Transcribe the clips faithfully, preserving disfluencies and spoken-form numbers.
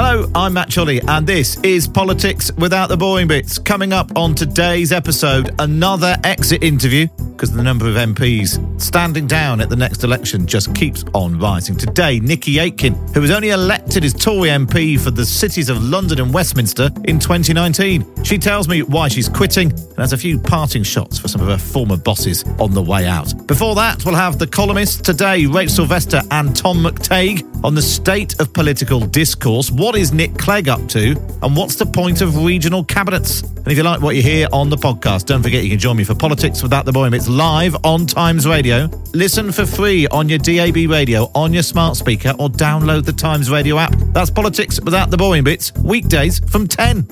Hello, I'm Matt Chorley, and this is Politics Without the Boring Bits. Coming up on today's episode, another exit interview, because the number of M Ps standing down at the next election just keeps on rising. Today, Nickie Aiken, who was only elected as Tory M P for the cities of London and Westminster in twenty nineteen. She tells me why she's quitting and has a few parting shots for some of her former bosses on the way out. Before that, we'll have the columnists today, Rachel Sylvester and Tom McTague, on the state of political discourse. What is Nick Clegg up to, and what's the point of regional cabinets? And if you like what you hear on the podcast, don't forget you can join me for Politics Without the Boring. It's live on Times Radio. Listen for free on your D A B radio, on your smart speaker, or download the Times Radio app. That's Politics Without the Boring Bits, weekdays from ten.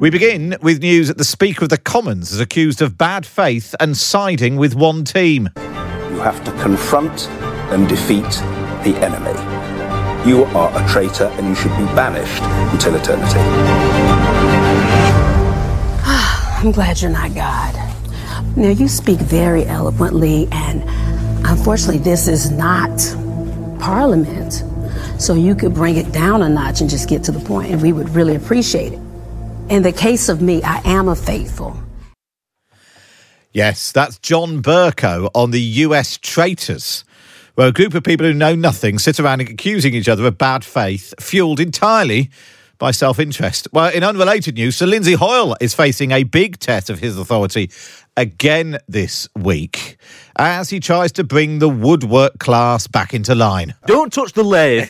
We begin with news that the Speaker of the Commons is accused of bad faith and siding with one team. You have to confront and defeat the enemy. You are a traitor and you should be banished until eternity. I'm glad you're not God. Now, you speak very eloquently, and unfortunately this is not Parliament. So you could bring it down a notch and just get to the point, and we would really appreciate it. In the case of me, I am a faithful. Yes, that's John Bercow on the U S traitors, where a group of people who know nothing sit around accusing each other of bad faith, fuelled entirely by self-interest. Well, in unrelated news, Sir Lindsay Hoyle is facing a big test of his authority again this week as he tries to bring the woodwork class back into line. Don't touch the lathe.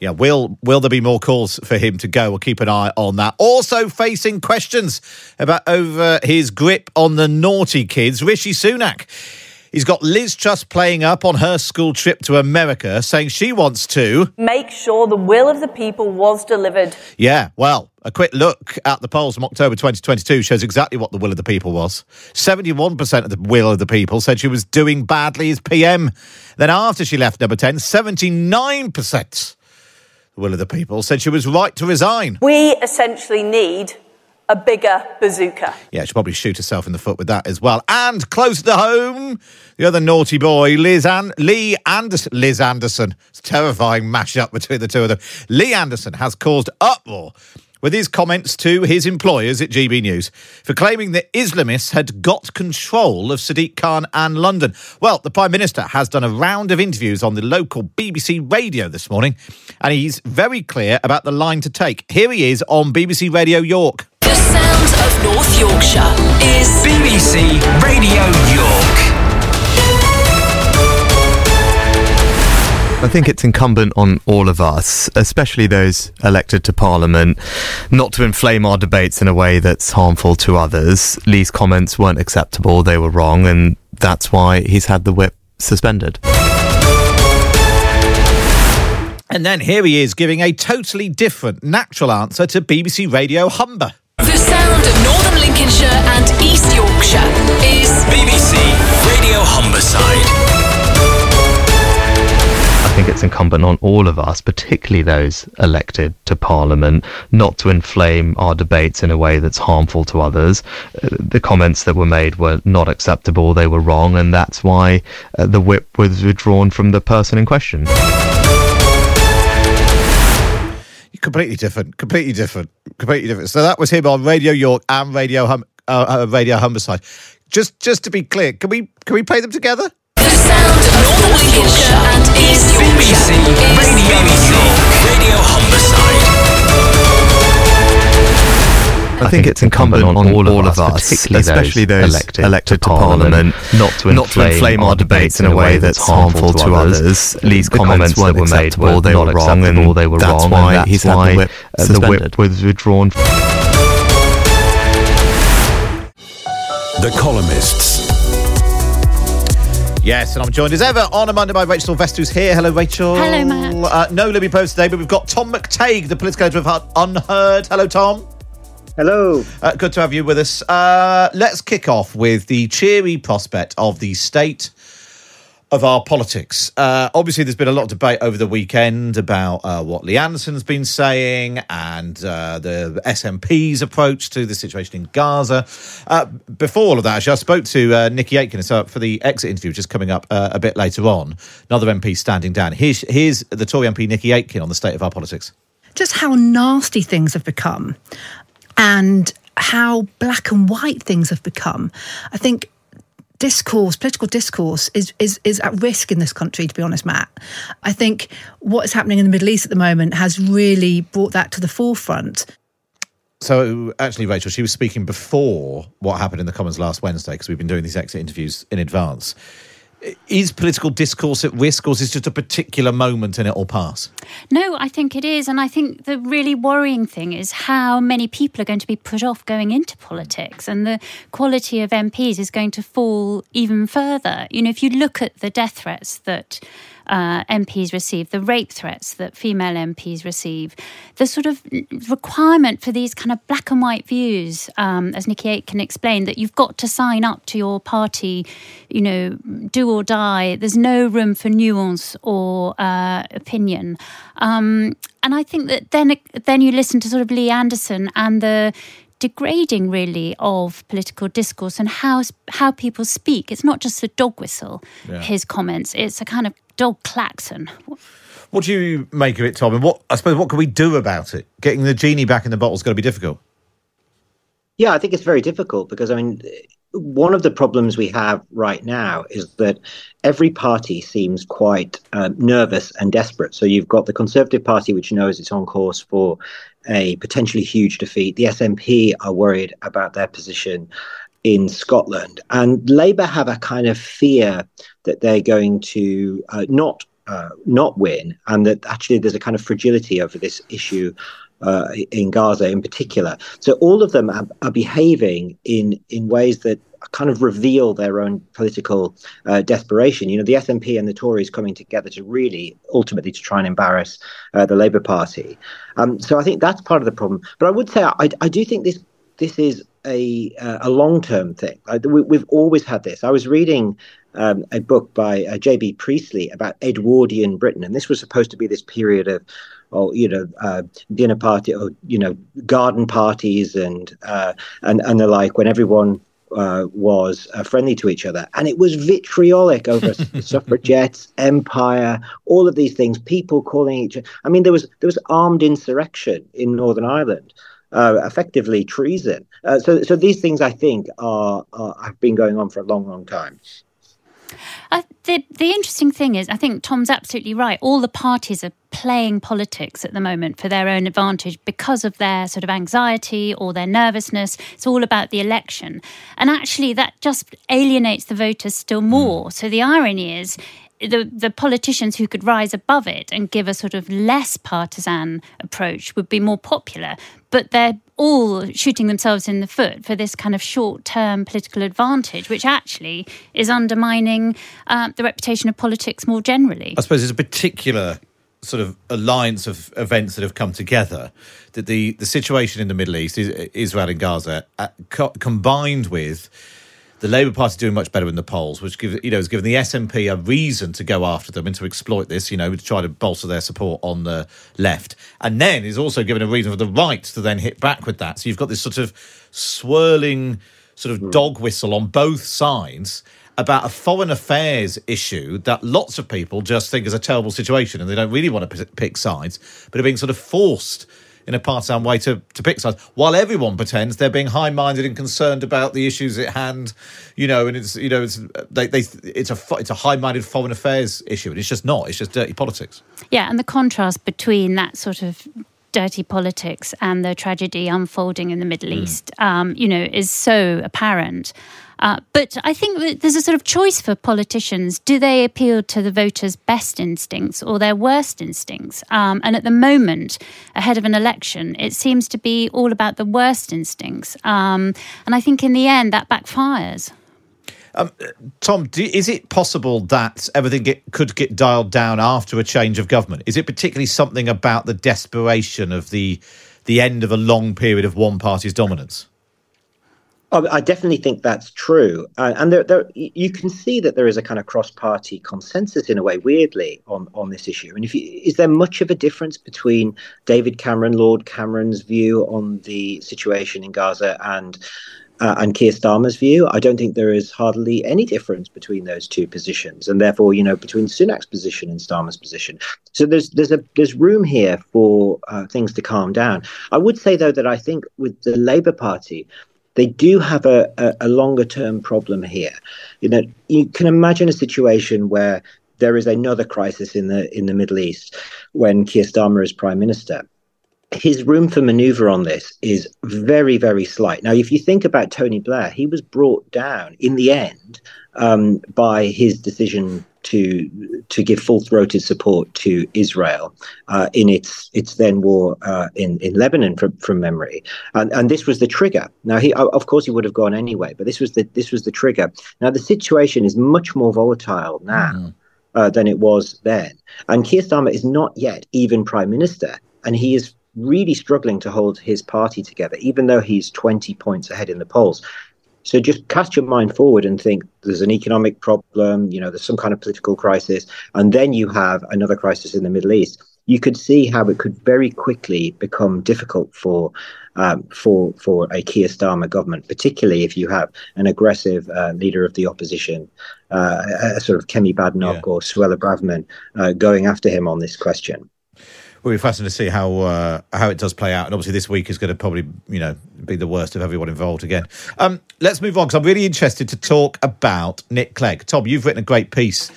Yeah, will will there be more calls for him to go? We'll keep an eye on that. Also facing questions about over his grip on the naughty kids, Rishi Sunak. He's got Liz Truss playing up on her school trip to America, saying she wants to make sure the will of the people was delivered. Yeah, well, a quick look at the polls from October twenty twenty-two shows exactly what the will of the people was. seventy-one percent of the will of the people said she was doing badly as P M. Then after she left number ten, seventy-nine percent. The will of the people said she was right to resign. We essentially need a bigger bazooka. Yeah, she'll probably shoot herself in the foot with that as well. And close to home, the other naughty boy, Liz An- Lee Anderson. Liz Anderson. It's a terrifying mashup between the two of them. Lee Anderson has caused uproar with his comments to his employers at G B News for claiming that Islamists had got control of Sadiq Khan and London. Well, the Prime Minister has done a round of interviews on the local B B C Radio this morning, and he's very clear about the line to take. Here he is on B B C Radio York. The sound of North Yorkshire is B B C Radio York. I think it's incumbent on all of us, especially those elected to Parliament, not to inflame our debates in a way that's harmful to others. Lee's comments weren't acceptable, they were wrong, and that's why he's had the whip suspended. And then here he is giving a totally different, natural answer to B B C Radio Humber. The sound of Northern Lincolnshire and East Yorkshire is B B C Radio Humberside. I think it's incumbent on all of us, particularly those elected to Parliament, not to inflame our debates in a way that's harmful to others. The comments that were made were not acceptable, they were wrong, and that's why the whip was withdrawn from the person in question. Completely different, completely different, completely different. So that was him on Radio York and Radio hum, uh, Radio Humberside. Just, just to be clear, can we can we play them together? The sound of Northern Lincolnshire and East Yorkshire. Radio York, Radio Humberside. I think it's incumbent on all, all of us, especially those, those elected, elected to Parliament, not to inflame, not to inflame our debates in a way that's harmful to others. Lee's comments, comments that were made were they were wrong, and they were that's wrong, why and that's he's why had the whip uh, the whip was withdrawn. The columnists. Yes, and I'm joined as ever on a Monday by Rachel Sylvester, who's here. Hello, Rachel. Hello, Matt. Uh, no Libby Post today, but we've got Tom McTague, the political editor of UnHerd. Hello, Tom. Hello. Uh, good to have you with us. Uh, let's kick off with the cheery prospect of the state of our politics. Uh, obviously, there's been a lot of debate over the weekend about uh, what Lee Anderson's been saying and uh, the S N P's approach to the situation in Gaza. Uh, before all of that, actually, I spoke to uh, Nickie Aiken for the exit interview, which is coming up uh, a bit later on. Another M P standing down. Here's, here's the Tory M P Nickie Aiken on the state of our politics. Just how nasty things have become and how black and white things have become. I think discourse, political discourse is, is is at risk in this country, to be honest, Matt. I think what is happening in the Middle East at the moment has really brought that to the forefront. So actually, Rachel, she was speaking before what happened in the Commons last Wednesday, because we've been doing these exit interviews in advance. Is political discourse at risk, or is it just a particular moment and it'll pass? No, I think it is. And I think the really worrying thing is how many people are going to be put off going into politics, and the quality of M Ps is going to fall even further. You know, if you look at the death threats that Uh, M Ps receive, the rape threats that female M Ps receive, the sort of requirement for these kind of black and white views, um, as Nickie Aiken explained, that you've got to sign up to your party, you know, do or die. There's no room for nuance or uh, opinion. Um, and I think that then, then you listen to sort of Lee Anderson and the degrading, really, of political discourse and how how people speak. It's not just a dog whistle, yeah. His comments. It's a kind of dog klaxon. What do you make of it, Tom? And what I suppose what can we do about it? Getting the genie back in the bottle is going to be difficult. Yeah, I think it's very difficult because, I mean, one of the problems we have right now is that every party seems quite um, nervous and desperate. So you've got the Conservative Party, which knows it's on course for a potentially huge defeat. The S N P are worried about their position in Scotland. And Labour have a kind of fear that they're going to uh, not uh, not win, and that actually there's a kind of fragility over this issue uh, in Gaza in particular. So all of them are, are behaving in, in ways that kind of reveal their own political uh, desperation. You know, the S N P and the Tories coming together to really ultimately to try and embarrass uh, the Labour Party. Um, so I think that's part of the problem. But I would say I, I do think this this is a uh, a long-term thing. Uh, we, we've always had this. I was reading um, a book by uh, J B Priestley about Edwardian Britain, and this was supposed to be this period of, or you know, uh, dinner party, or you know, garden parties and uh, and and the like, when everyone Uh, was uh, friendly to each other. And it was vitriolic over suffragettes, empire, all of these things, people calling each other. I mean, there was there was armed insurrection in Northern Ireland, uh, effectively treason. Uh, so so these things, I think, are, are have been going on for a long, long time. Uh, the, the interesting thing is, I think Tom's absolutely right. All the parties are playing politics at the moment for their own advantage because of their sort of anxiety or their nervousness. It's all about the election. And actually, that just alienates the voters still more. So the irony is, The, the politicians who could rise above it and give a sort of less partisan approach would be more popular, but they're all shooting themselves in the foot for this kind of short-term political advantage, which actually is undermining uh, the reputation of politics more generally. I suppose there's a particular sort of alliance of events that have come together, that the, the situation in the Middle East, Israel and Gaza, uh, co- combined with the Labour Party doing much better in the polls, which gives, you know, has given the S N P a reason to go after them and to exploit this, you know, to try to bolster their support on the left. And then is also given a reason for the right to then hit back with that. So you've got this sort of swirling sort of dog whistle on both sides about a foreign affairs issue that lots of people just think is a terrible situation and they don't really want to pick sides, but are being sort of forced in a partisan way to, to pick sides, while everyone pretends they're being high-minded and concerned about the issues at hand, you know, and it's, you know, it's they, they it's a it's a high-minded foreign affairs issue, and it's just not, it's just dirty politics. Yeah, and the contrast between that sort of dirty politics and the tragedy unfolding in the Middle mm. East, um, you know, is so apparent. Uh, but I think that there's a sort of choice for politicians. Do they appeal to the voters' best instincts or their worst instincts? Um, and at the moment, ahead of an election, it seems to be all about the worst instincts. Um, and I think in the end, that backfires. Um, Tom, do, is it possible that everything get, could get dialed down after a change of government? Is it particularly something about the desperation of the the end of a long period of one party's dominance? Oh, I definitely think that's true. Uh, and there, there, you can see that there is a kind of cross-party consensus in a way, weirdly, on, on this issue. And if you, is there much of a difference between David Cameron, Lord Cameron's view on the situation in Gaza and uh, and Keir Starmer's view? I don't think there is hardly any difference between those two positions, and therefore, you know, between Sunak's position and Starmer's position. So there's there's a there's room here for uh, things to calm down. I would say, though, that I think with the Labour Party, they do have a, a, a longer-term problem here. You know, you can imagine a situation where there is another crisis in the in the Middle East when Keir Starmer is Prime Minister. His room for manoeuvre on this is very, very slight. Now, if you think about Tony Blair, he was brought down in the end um, by his decision to to give full-throated support to Israel uh, in its its then war uh, in, in Lebanon, from, from memory. And, and this was the trigger. Now, he of course, he would have gone anyway, but this was the, this was the trigger. Now, the situation is much more volatile now mm. uh, than it was then. And Keir Starmer is not yet even Prime Minister, and he is really struggling to hold his party together, even though he's twenty points ahead in the polls. So just cast your mind forward and think there's an economic problem, you know, there's some kind of political crisis, and then you have another crisis in the Middle East. You could see how it could very quickly become difficult for um, for for a Keir Starmer government, particularly if you have an aggressive uh, leader of the opposition, uh, a sort of Kemi Badenoch yeah. or Suella Braverman uh, going after him on this question. We'll be fascinated to see how uh, how it does play out. And obviously this week is going to probably, you know, be the worst of everyone involved again. Um, let's move on, because I'm really interested to talk about Nick Clegg. Tom, you've written a great piece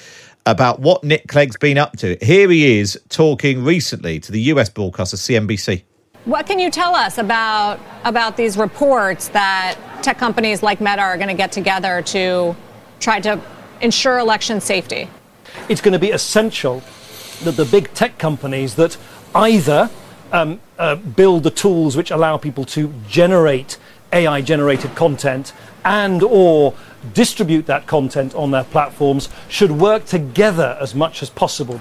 about what Nick Clegg's been up to. Here he is talking recently to the U S broadcaster C N B C. What can you tell us about about these reports that tech companies like Meta are going to get together to try to ensure election safety? It's going to be essential that the big tech companies that either um, uh, build the tools which allow people to generate A I-generated content and or distribute that content on their platforms should work together as much as possible.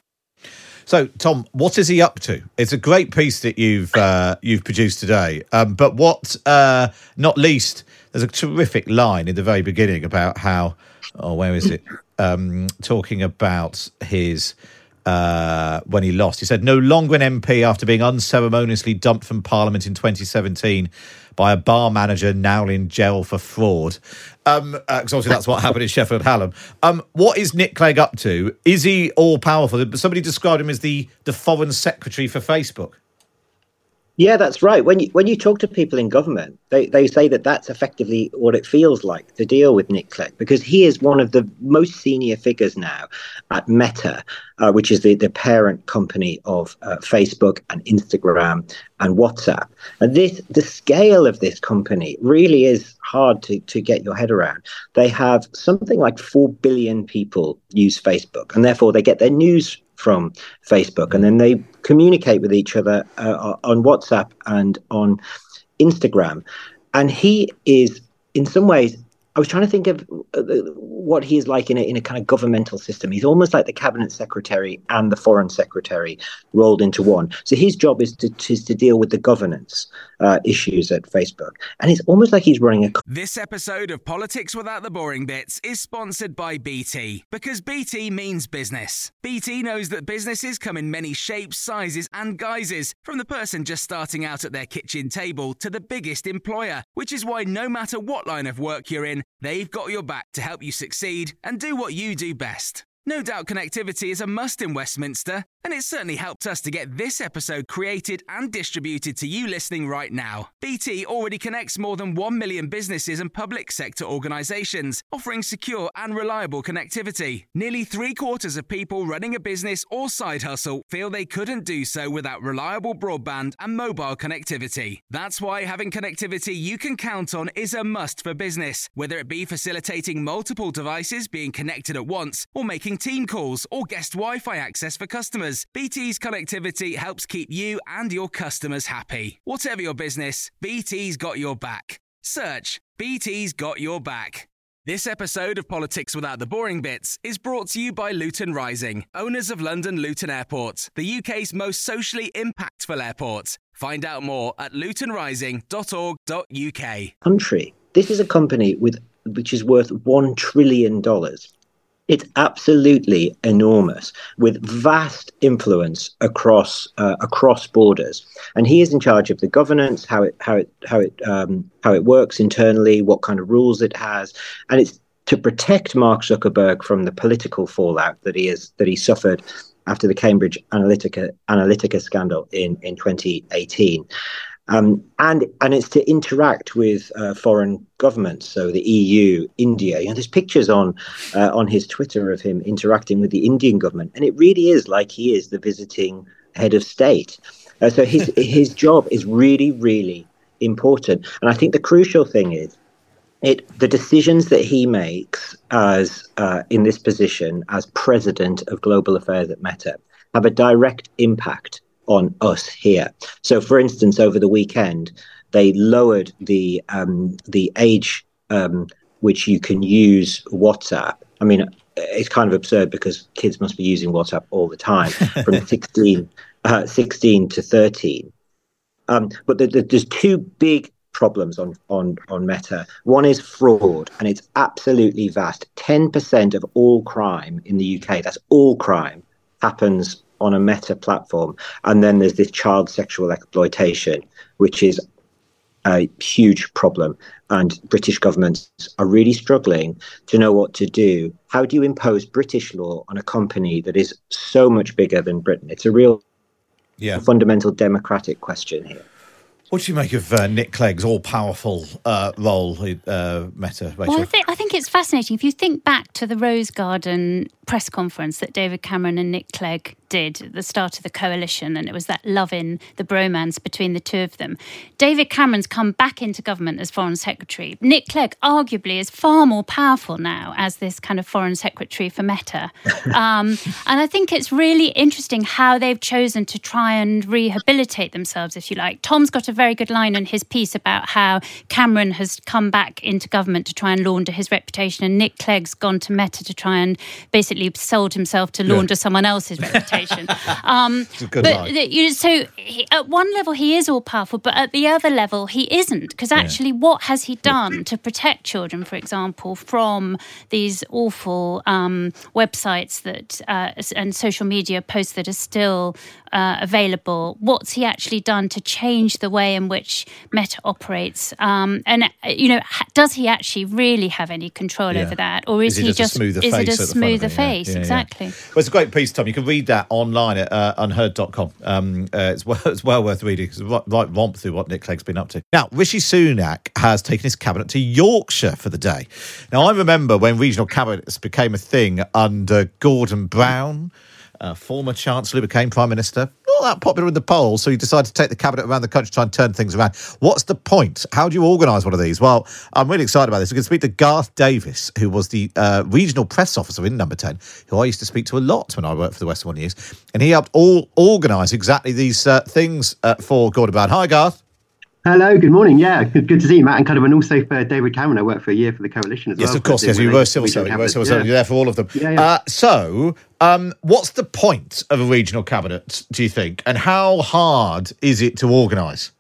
So, Tom, what is he up to? It's a great piece that you've uh, you've produced today. Um, but what, uh, not least, there's a terrific line in the very beginning about how, oh, where is it? Um, talking about his... Uh, when he lost. He said, no longer an M P after being unceremoniously dumped from Parliament in twenty seventeen by a bar manager now in jail for fraud. Um, uh, because obviously that's what happened in Sheffield Hallam. Um, what is Nick Clegg up to? Is he all-powerful? Somebody described him as the, the foreign secretary for Facebook. Yeah, that's right. When you, when you talk to people in government, they, they say that that's effectively what it feels like to deal with Nick Clegg, because he is one of the most senior figures now at Meta, uh, which is the, the parent company of uh, Facebook and Instagram and WhatsApp. And this the scale of this company really is hard to, to get your head around. They have something like four billion people use Facebook, and therefore they get their news from Facebook, and then they communicate with each other uh, on WhatsApp and on Instagram. And he is, in some ways, I was trying to think of what he is like in a, in a kind of governmental system. He's almost like the cabinet secretary and the foreign secretary rolled into one. So his job is to, to, to deal with the governance uh, issues at Facebook. And it's almost like he's running a... This episode of Politics Without the Boring Bits is sponsored by B T, because B T means business. B T knows that businesses come in many shapes, sizes and guises, from the person just starting out at their kitchen table to the biggest employer, which is why no matter what line of work you're in, they've got your back to help you succeed and do what you do best. No doubt connectivity is a must in Westminster, and it certainly helped us to get this episode created and distributed to you listening right now. B T already connects more than one million businesses and public sector organisations, offering secure and reliable connectivity. Nearly three quarters of people running a business or side hustle feel they couldn't do so without reliable broadband and mobile connectivity. That's why having connectivity you can count on is a must for business, whether it be facilitating multiple devices being connected at once or making team calls or guest Wi-Fi access for customers. B T's connectivity helps keep you and your customers happy. Whatever your business, B T's got your back. Search B T's got your back. This episode of Politics Without the Boring Bits is brought to you by Luton Rising, owners of London Luton Airport, the U K's most socially impactful airport. Find out more at luton rising dot org dot U K. Country. This is a company with which is worth one trillion dollars. It's absolutely enormous, with vast influence across uh, across borders. And he is in charge of the governance, how it how it how it um, how it works internally, what kind of rules it has, and it's to protect Mark Zuckerberg from the political fallout that he is that he suffered after the Cambridge Analytica Analytica scandal in in twenty eighteen. Um, and and it's to interact with uh, foreign governments, so the E U, India. You know, there's pictures on uh, on his Twitter of him interacting with the Indian government, and it really is like he is the visiting head of state. Uh, so his his job is really, really important. And I think the crucial thing is it the decisions that he makes as uh, in this position as president of global affairs at Meta have a direct impact on us here. So, for instance, over the weekend, they lowered the um, the age um, which you can use WhatsApp. I mean, it's kind of absurd because kids must be using WhatsApp all the time, from sixteen, uh, sixteen to thirteen. Um, but the, the, there's two big problems on, on, on Meta. One is fraud, and it's absolutely vast. ten percent of all crime in the U K, that's all crime, happens on a Meta platform. And then there's this child sexual exploitation, which is a huge problem. And British governments are really struggling to know what to do. How do you impose British law on a company that is so much bigger than Britain? It's a real yeah. fundamental democratic question here. What do you make of uh, Nick Clegg's all-powerful uh, role, uh, Meta? Rachel? Well, I think, I think it's fascinating. If you think back to the Rose Garden press conference that David Cameron and Nick Clegg did at the start of the coalition, and it was that love-in, the bromance between the two of them. David Cameron's come back into government as Foreign Secretary. Nick Clegg arguably is far more powerful now as this kind of Foreign Secretary for Meta. Um, and I think it's really interesting how they've chosen to try and rehabilitate themselves, if you like. Tom's got a very good line in his piece about how Cameron has come back into government to try and launder his reputation, and Nick Clegg's gone to Meta to try and basically sold himself to launder yeah. someone else's reputation. um, but you know, so he, at one level he is all powerful, but at the other level he isn't, because actually, yeah. what has he done to protect children, for example, from these awful um, websites that uh, and social media posts that are still uh, available? What's he actually done to change the way in which Meta operates? Um, and you know, does he actually really have any control yeah. over that, or is, is he just is it a smoother face? A smoother face? Yeah. Yeah, exactly. Yeah. Well, it's a great piece, Tom. You can read that online at uh, unheard dot com. Um, uh, it's, well, it's well worth reading. It's right, right romp through what Nick Clegg's been up to. Now, Rishi Sunak has taken his cabinet to Yorkshire for the day. Now, I remember when regional cabinets became a thing under Gordon Brown, uh, former Chancellor who became Prime Minister. Not that popular in the polls, so he decided to take the cabinet around the country to try and turn things around. What's the point? How do you organise one of these? Well, I'm really excited about this. We're going to speak to Garth Davis, who was the uh, regional press officer in Number ten, who I used to speak to a lot when I worked for the Western Years, and he helped all organise exactly these uh, things uh, for Gordon Brown. Hi, Garth. Hello, good morning. Yeah, good, good to see you, Matt, and kind of, and also for David Cameron. I worked for a year for the coalition as well. Yes, of course. Yes, you were civil servant. You were civil servant. You're there for all of them. Yeah, yeah. Uh, so, um, what's the point of a regional cabinet, do you think, and how hard is it to organise?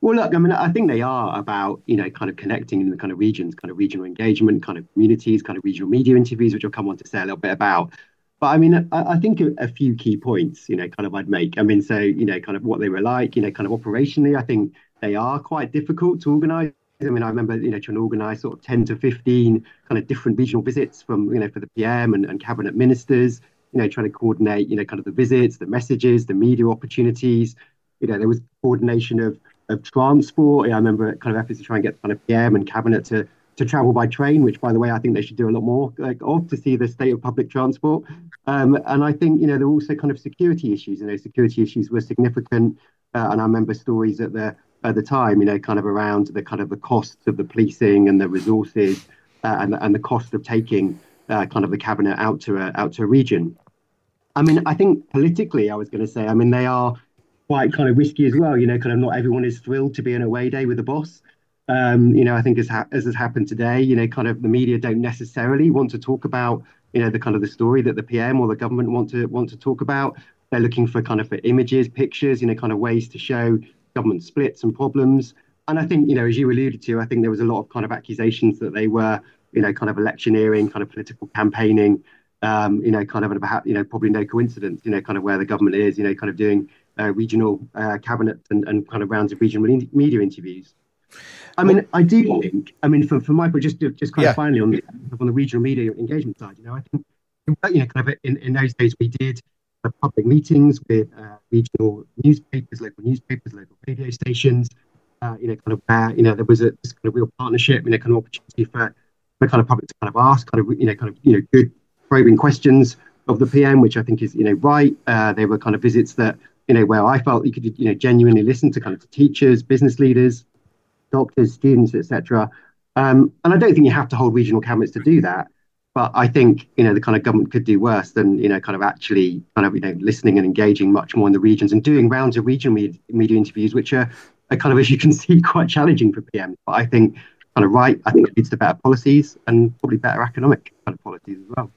Well, look, I mean, I think they are about, you know, kind of connecting in the kind of regions, kind of regional engagement, kind of communities, kind of regional media interviews, which I'll come on to say a little bit about. But I mean, I, I think a, a few key points, you know, kind of I'd make. I mean, so, you know, kind of what they were like, you know, kind of operationally, I think they are quite difficult to organise. I mean, I remember, you know, trying to organise sort of ten to fifteen kind of different regional visits from, you know, for the P M and, and cabinet ministers, you know, trying to coordinate, you know, kind of the visits, the messages, the media opportunities. You know, there was coordination of, of transport. You know, I remember kind of efforts to try and get kind of P M and cabinet to to travel by train, which, by the way, I think they should do a lot more like, of to see the state of public transport. Um, and I think, you know, there were also kind of security issues. You know, security issues were significant. Uh, and I remember stories at the at the time, you know, kind of around the kind of the costs of the policing and the resources uh, and, and the cost of taking uh, kind of the cabinet out to a, out to a region. I mean, I think politically, I was going to say, I mean, they are quite kind of risky as well. You know, kind of not everyone is thrilled to be an away day with the boss. Um, you know, I think as, ha- as has happened today, you know, kind of the media don't necessarily want to talk about, you know, the kind of the story that the P M or the government want to want to talk about. They're looking for kind of for images, pictures, you know, kind of ways to show government splits and problems. And I think, you know, as you alluded to, I think there was a lot of kind of accusations that they were, you know, kind of electioneering, kind of political campaigning, um, you know, kind of, about, you know, probably no coincidence, you know, kind of where the government is, you know, kind of doing uh, regional uh, cabinets and, and kind of rounds of regional media interviews. I mean, I do think, I mean, for, for Michael, just just kind yeah. of finally on the, on the regional media engagement side, you know, I think, you know, kind of in, in those days we did public meetings with uh, regional newspapers, local newspapers, local radio stations, uh, you know, kind of where, you know, there was a this kind of real partnership, you know, kind of opportunity for the kind of public to kind of ask kind of, you know, kind of, you know, good probing questions of the P M, which I think is, you know, right. Uh, they were kind of visits that, you know, where I felt you could, you know, genuinely listen to kind of teachers, business leaders, doctors, students, et cetera. Um, and I don't think you have to hold regional cabinets to do that. But I think, you know, the kind of government could do worse than, you know, kind of actually kind of, you know, listening and engaging much more in the regions and doing rounds of regional media, media interviews, which are, are kind of, as you can see, quite challenging for P Ms. But I think kind of right, I think it leads to better policies and probably better economic kind of policies as well.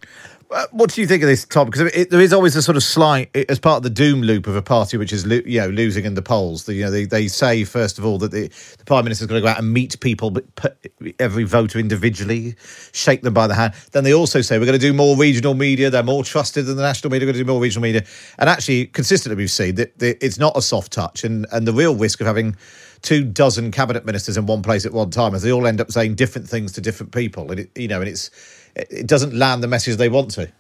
What do you think of this, Tom? Because it, there is always a sort of slight, it, as part of the doom loop of a party which is, lo- you know, losing in the polls. The, you know, they, they say first of all that the, the Prime Minister's going to go out and meet people, but put every voter individually, shake them by the hand. Then they also say we're going to do more regional media. They're more trusted than the national media. We're going to do more regional media. And actually, consistently, we've seen that, that it's not a soft touch, and, and the real risk of having two dozen cabinet ministers in one place at one time, as they all end up saying different things to different people, and it, you know, and it's. It doesn't land the message they want to.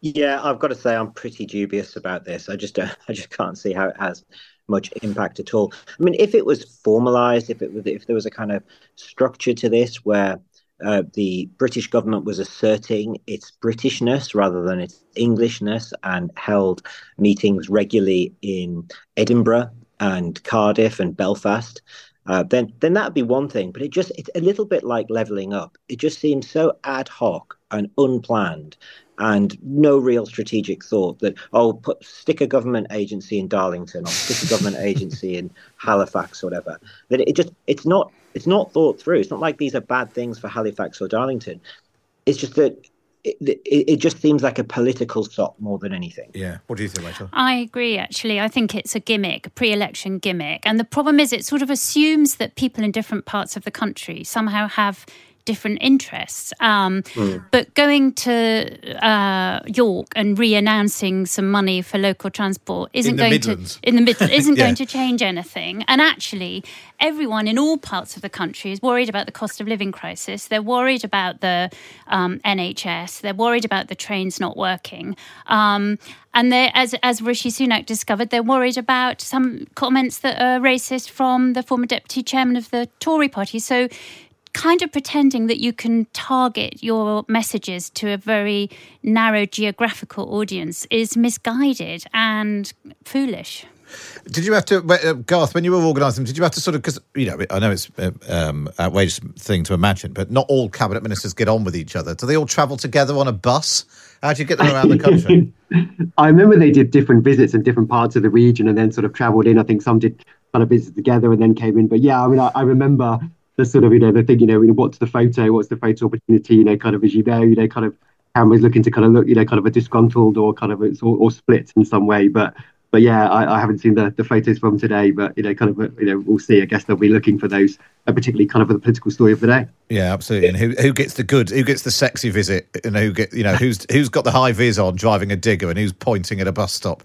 Yeah, I've got to say I'm pretty dubious about this. I just, uh, I just can't see how it has much impact at all. I mean, if it was formalised, if it was, if there was a kind of structure to this where uh, the British government was asserting its Britishness rather than its Englishness and held meetings regularly in Edinburgh and Cardiff and Belfast, Uh, then then that would be one thing. But it just it's a little bit like levelling up. It just seems so ad hoc and unplanned and no real strategic thought that, oh, put, stick a government agency in Darlington or stick a government agency in Halifax or whatever. That it just it's not it's not thought through. It's not like these are bad things for Halifax or Darlington. It's just that It, it, it just seems like a political sop more than anything. Yeah. What do you think, Rachel? I agree, actually. I think it's a gimmick, a pre-election gimmick. And the problem is it sort of assumes that people in different parts of the country somehow have different interests. Um, mm. But going to uh, York and re-announcing some money for local transport isn't going Midlands. to in the Midlands isn't yeah. going to change anything. And actually, everyone in all parts of the country is worried about the cost of living crisis. They're worried about the um, N H S. They're worried about the trains not working. Um, and as as Rishi Sunak discovered, they're worried about some comments that are racist from the former deputy chairman of the Tory party. So kind of pretending that you can target your messages to a very narrow geographical audience is misguided and foolish. Did you have to, uh, Garth, when you were organising, did you have to sort of, because, you know, I know it's an um, outrageous thing to imagine, but not all cabinet ministers get on with each other. Do they all travel together on a bus? How do you get them around the country? I remember they did different visits in different parts of the region and then sort of travelled in. I think some did kind of visits together and then came in. But yeah, I mean, I, I remember the sort of, you know, the thing, you know, what's the photo, what's the photo opportunity, you know, kind of, as you know, you know, kind of cameras looking to kind of look, you know, kind of a disgruntled or kind of, a, or, or split in some way, but... But yeah, I, I haven't seen the, the photos from today, but, you know, kind of, you know, we'll see. I guess they'll be looking for those, uh, particularly kind of for the political story of the day. Yeah, absolutely. And who who gets the good, who gets the sexy visit, and who get, you know, who's who's got the high vis on driving a digger and who's pointing at a bus stop,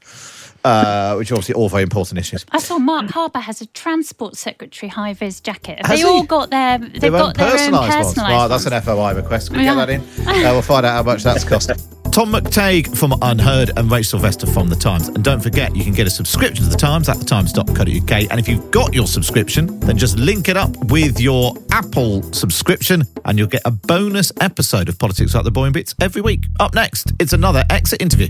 uh, which are obviously all very important issues. I saw Mark Harper has a transport secretary high vis jacket. Has they he? all got their they've their got their own personalised ones. Wow, that's an F O I request. Can we yeah. get that in? uh, we'll find out how much that's cost. Tom McTague from UnHerd and Rachel Sylvester from The Times. And don't forget, you can get a subscription to The Times at the times dot co dot U K. And if you've got your subscription, then just link it up with your Apple subscription and you'll get a bonus episode of Politics Like the Boy and Bits every week. Up next, it's another exit interview.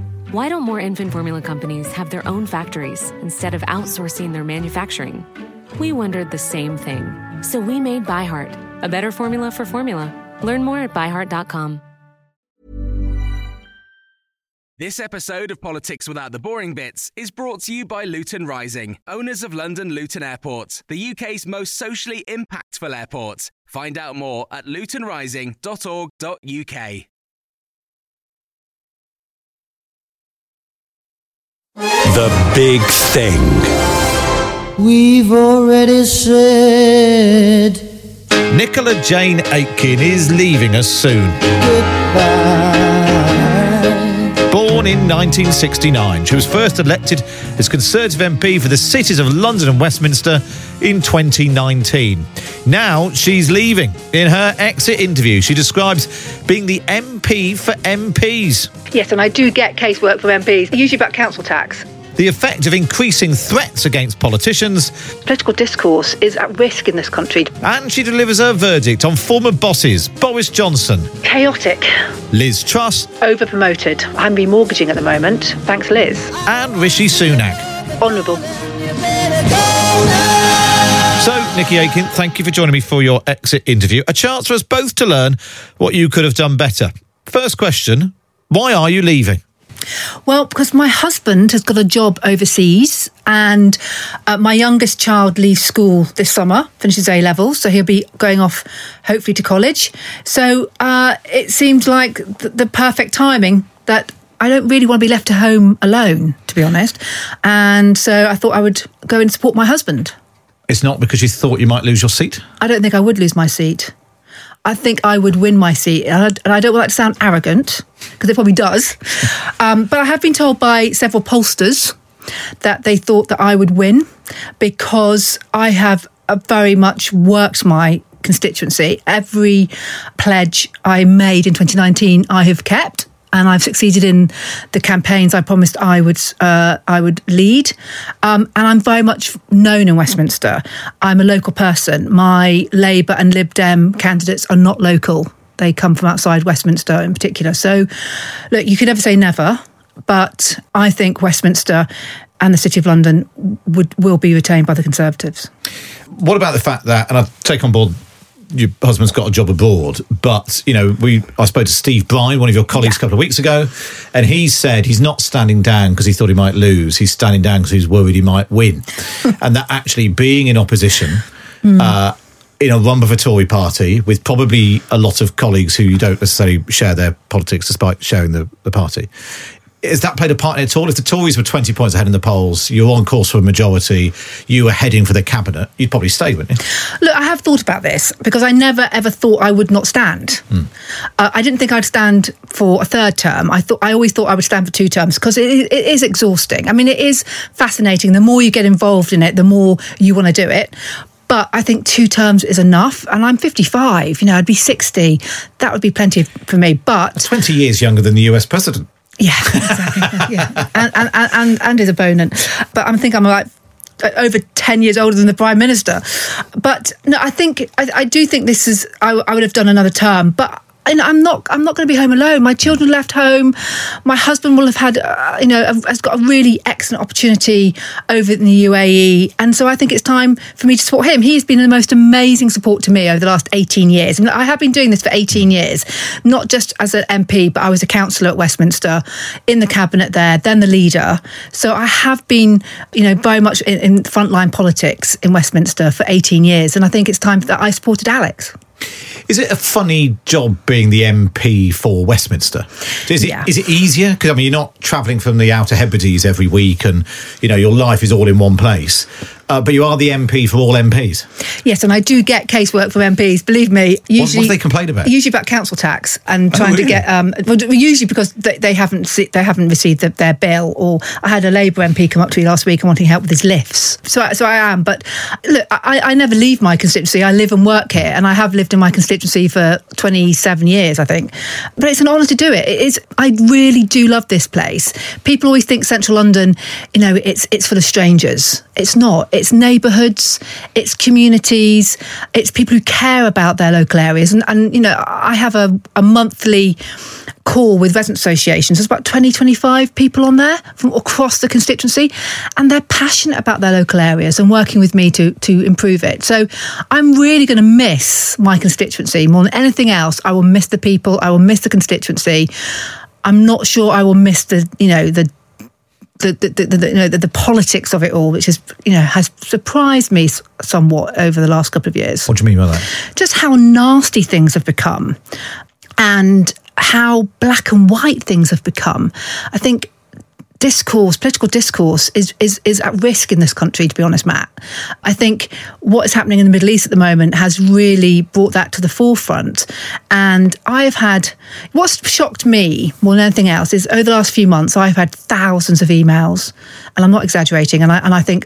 Why don't more infant formula companies have their own factories instead of outsourcing their manufacturing? We wondered the same thing. So we made ByHeart, a better formula for formula. Learn more at by heart dot com. This episode of Politics Without the Boring Bits is brought to you by Luton Rising, owners of London Luton Airport, the U K's most socially impactful airport. Find out more at luton rising dot org dot u k. The Big Thing. We've already said Nicola Jane Aitken is leaving us soon. Goodbye. Born in nineteen sixty-nine, she was first elected as Conservative M P for the cities of London and Westminster in twenty nineteen. Now she's leaving. In her exit interview, she describes being the M P for M Ps. Yes, and I do get casework from M Ps, usually about council tax. The effect of increasing threats against politicians. Political discourse is at risk in this country. And she delivers her verdict on former bosses, Boris Johnson. Chaotic. Liz Truss. Overpromoted. I'm remortgaging at the moment. Thanks, Liz. And Rishi Sunak. Honourable. So, Nickie Aiken, thank you for joining me for your exit interview. A chance for us both to learn what you could have done better. First question, why are you leaving? Well, because my husband has got a job overseas and uh, my youngest child leaves school this summer, finishes A-levels, so he'll be going off hopefully to college. So uh, it seems like th- the perfect timing that I don't really want to be left at home alone, to be honest. And so I thought I would go and support my husband. It's not because you thought you might lose your seat? I don't think I would lose my seat. I think I would win my seat. And I don't want that to sound arrogant, because it probably does. Um, but I have been told by several pollsters that they thought that I would win because I have very much worked my constituency. Every pledge I made in twenty nineteen, I have kept. And I've succeeded in the campaigns I promised I would uh, I would lead. Um, and I'm very much known in Westminster. I'm a local person. My Labour and Lib Dem candidates are not local. They come from outside Westminster in particular. So, look, you can never say never, but I think Westminster and the City of London would will be retained by the Conservatives. What about the fact that, and I take on board your husband's got a job abroad, but, you know, we I spoke to Steve Bryan, one of your colleagues, yeah. a couple of weeks ago, and he said he's not standing down because he thought he might lose. He's standing down because he's worried he might win. And that actually being in opposition mm. uh, in a rump of a Tory party with probably a lot of colleagues who you don't necessarily share their politics despite sharing the, the party. Has that played a part in it at all? If the Tories were twenty points ahead in the polls, you're on course for a majority, you were heading for the cabinet, you'd probably stay, wouldn't you? Look, I have thought about this because I never, ever thought I would not stand. Mm. Uh, I didn't think I'd stand for a third term. I thought I always thought I would stand for two terms because it, it is exhausting. I mean, it is fascinating. The more you get involved in it, the more you want to do it. But I think two terms is enough. And I'm fifty-five, you know, I'd be sixty. That would be plenty for me. But That's twenty years younger than the U S president. Yeah, exactly. yeah, and and and and is a opponent, but I think I'm like over ten years older than the Prime Minister. But no, I think I, I do think this is. I, I would have done another term, but and I'm not. I'm not going to be home alone. My children left home. My husband will have had, uh, you know, has got a really excellent opportunity over in the U A E, and so I think it's time for me to support him. He's been the most amazing support to me over the last eighteen years. I mean, I have been doing this for eighteen years, not just as an M P, but I was a councillor at Westminster, in the cabinet there, then the leader. So I have been, you know, very much in, in frontline politics in Westminster for eighteen years, and I think it's time that I supported Alex. Is it a funny job being the M P for Westminster? Is it, yeah. is it easier? Because, I mean, you're not travelling from the Outer Hebrides every week and, you know, your life is all in one place. uh, but you are the M P for all M Ps. Yes, and I do get casework from M Ps, believe me. Usually, what do they complain about? Usually about council tax and trying oh, really? to get... Um, usually because they, they haven't they haven't received the, their bill, or I had a Labour M P come up to me last week and wanting help with his lifts. So, so I am, but look, I, I never leave my constituency. I live and work here, and I have lived in my constituency for twenty-seven years, I think. But it's an honour to do it. It is. I really do love this place. People always think central London, you know, it's it's full of strangers. It's not. It's neighbourhoods, it's communities, it's people who care about their local areas. And, and you know, I have a, a monthly call with resident associations. There's about twenty, twenty-five people on there from across the constituency, and they're passionate about their local areas and working with me to, to improve it. So I'm really going to miss my constituency more than anything else. I will miss the people. I will miss the constituency. I'm not sure I will miss the, you know, the The, the, the, the, you know, the, the politics of it all, which is, you know, has surprised me somewhat over the last couple of years. What do you mean by that? Just how nasty things have become and how black and white things have become. I think discourse, political discourse is, is, is at risk in this country, to be honest, Matt. I think what is happening in the Middle East at the moment has really brought that to the forefront. And I've had, what's shocked me more than anything else is over the last few months, I've had thousands of emails, and I'm not exaggerating, and I, and I think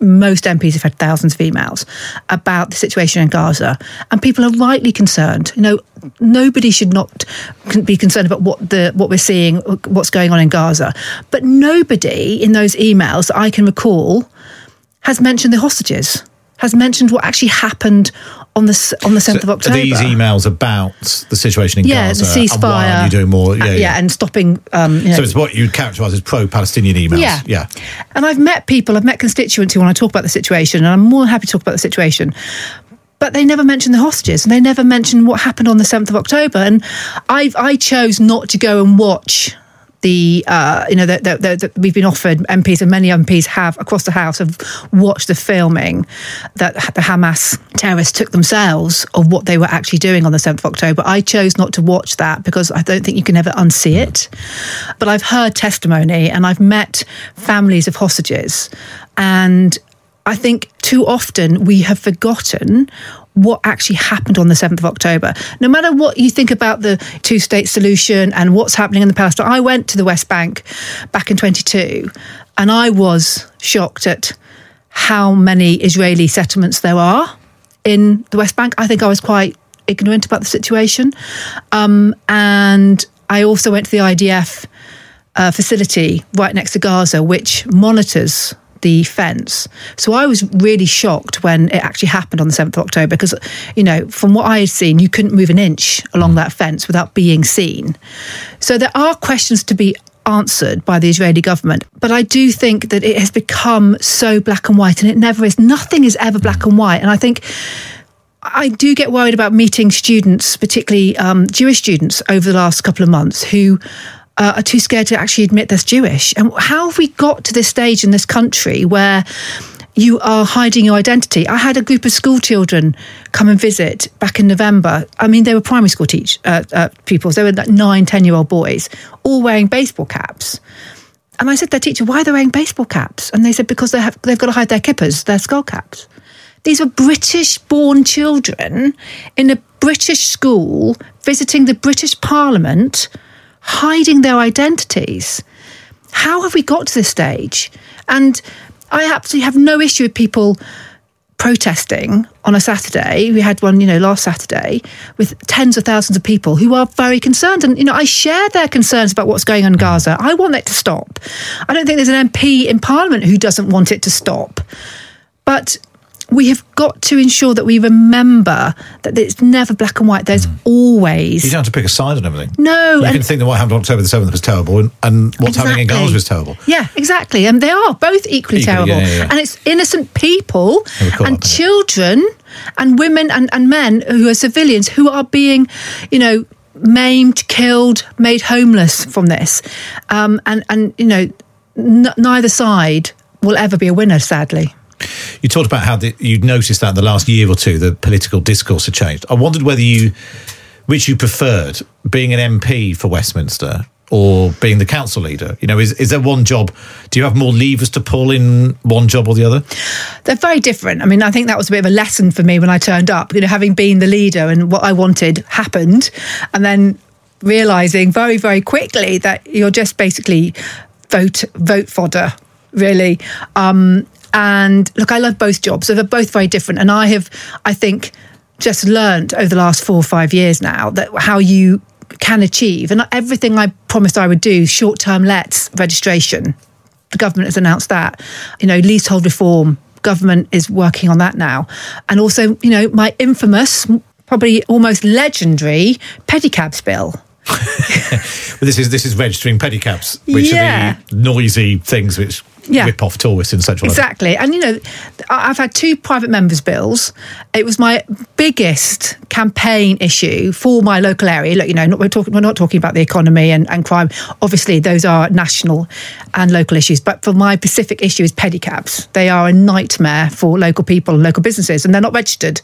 most M Ps have had thousands of emails about the situation in Gaza. And people are rightly concerned. You know, nobody should not be concerned about what the what we're seeing, what's going on in Gaza. But nobody in those emails that I can recall has mentioned the hostages, has mentioned what actually happened on the on the seventh so of October. Are these emails about the situation in yeah, Gaza, the ceasefire, and why aren't you doing more? Yeah, uh, yeah, yeah. and stopping. Um, you know. So it's what you'd characterise as pro-Palestinian emails. Yeah. yeah, and I've met people, I've met constituents who want to talk about the situation, and I'm more than happy to talk about the situation. But they never mentioned the hostages, and they never mentioned what happened on the seventh of October. And I I chose not to go and watch. The uh, you know that that we've been offered, M Ps and many M Ps have across the House have watched the filming that the Hamas terrorists took themselves of what they were actually doing on the seventh of October. I chose not to watch that because I don't think you can ever unsee it. But I've heard testimony and I've met families of hostages, and I think too often we have forgotten what actually happened on the seventh of October. No matter what you think about the two-state solution and what's happening in the Palestine, I went to the West Bank back in twenty-two and I was shocked at how many Israeli settlements there are in the West Bank. I think I was quite ignorant about the situation. Um, and I also went to the I D F uh, facility right next to Gaza, which monitors the fence. So I was really shocked when it actually happened on the seventh of October because, you know, from what I had seen, you couldn't move an inch along that fence without being seen. So there are questions to be answered by the Israeli government. But I do think that it has become so black and white, and it never is. Nothing is ever black and white. And I think I do get worried about meeting students, particularly um, Jewish students, over the last couple of months who Uh, are too scared to actually admit they're Jewish. And how have we got to this stage in this country where you are hiding your identity? I had a group of school children come and visit back in November. I mean, they were primary school teach uh, uh, pupils. They were like nine, ten-year-old boys, all wearing baseball caps. And I said to their teacher, why are they wearing baseball caps? And they said, because they have, they've got to hide their kippers, their skull caps. These were British-born children in a British school visiting the British Parliament, hiding their identities. How have we got to this stage? And I absolutely have no issue with people protesting on a Saturday. We had one, you know, last Saturday with tens of thousands of people who are very concerned. And, you know, I share their concerns about what's going on in Gaza. I want that to stop. I don't think there's an M P in Parliament who doesn't want it to stop. But we have got to ensure that we remember that it's never black and white. There's mm. always... You don't have to pick a side on everything. No. You can think that what happened on October the seventh was terrible and, and what's exactly. happening in Gaza was terrible. Yeah, exactly. And they are both equally, equally terrible. Yeah, yeah, yeah. And it's innocent people and children and women and, and men who are civilians who are being, you know, maimed, killed, made homeless from this. Um, and, and, you know, n- neither side will ever be a winner, sadly. You talked about how the, you'd noticed that in the last year or two, the political discourse had changed. I wondered whether you, which you preferred, being an M P for Westminster or being the council leader? You know, is, is there one job? Do you have more levers to pull in one job or the other? They're very different. I mean, I think that was a bit of a lesson for me when I turned up, you know, having been the leader and what I wanted happened. And then realising very, very quickly that you're just basically vote vote fodder, really. Um, and look, I love both jobs. So they're both very different. And I have, I think, just learned over the last four or five years now that how you can achieve. And everything I promised I would do, short-term lets registration, the government has announced that, you know, leasehold reform, government is working on that now. And also, you know, my infamous, probably almost legendary pedicabs bill. Well, this is this is registering pedicabs, which yeah. are the noisy things which yeah. rip off tourists in central London. Exactly. And, you know, I've had two private members' bills. It was my biggest campaign issue for my local area. Look, you know, not, we're, talking, we're not talking about the economy and, and crime. Obviously, those are national and local issues. But for my specific issue is pedicabs. They are a nightmare for local people and local businesses, and they're not registered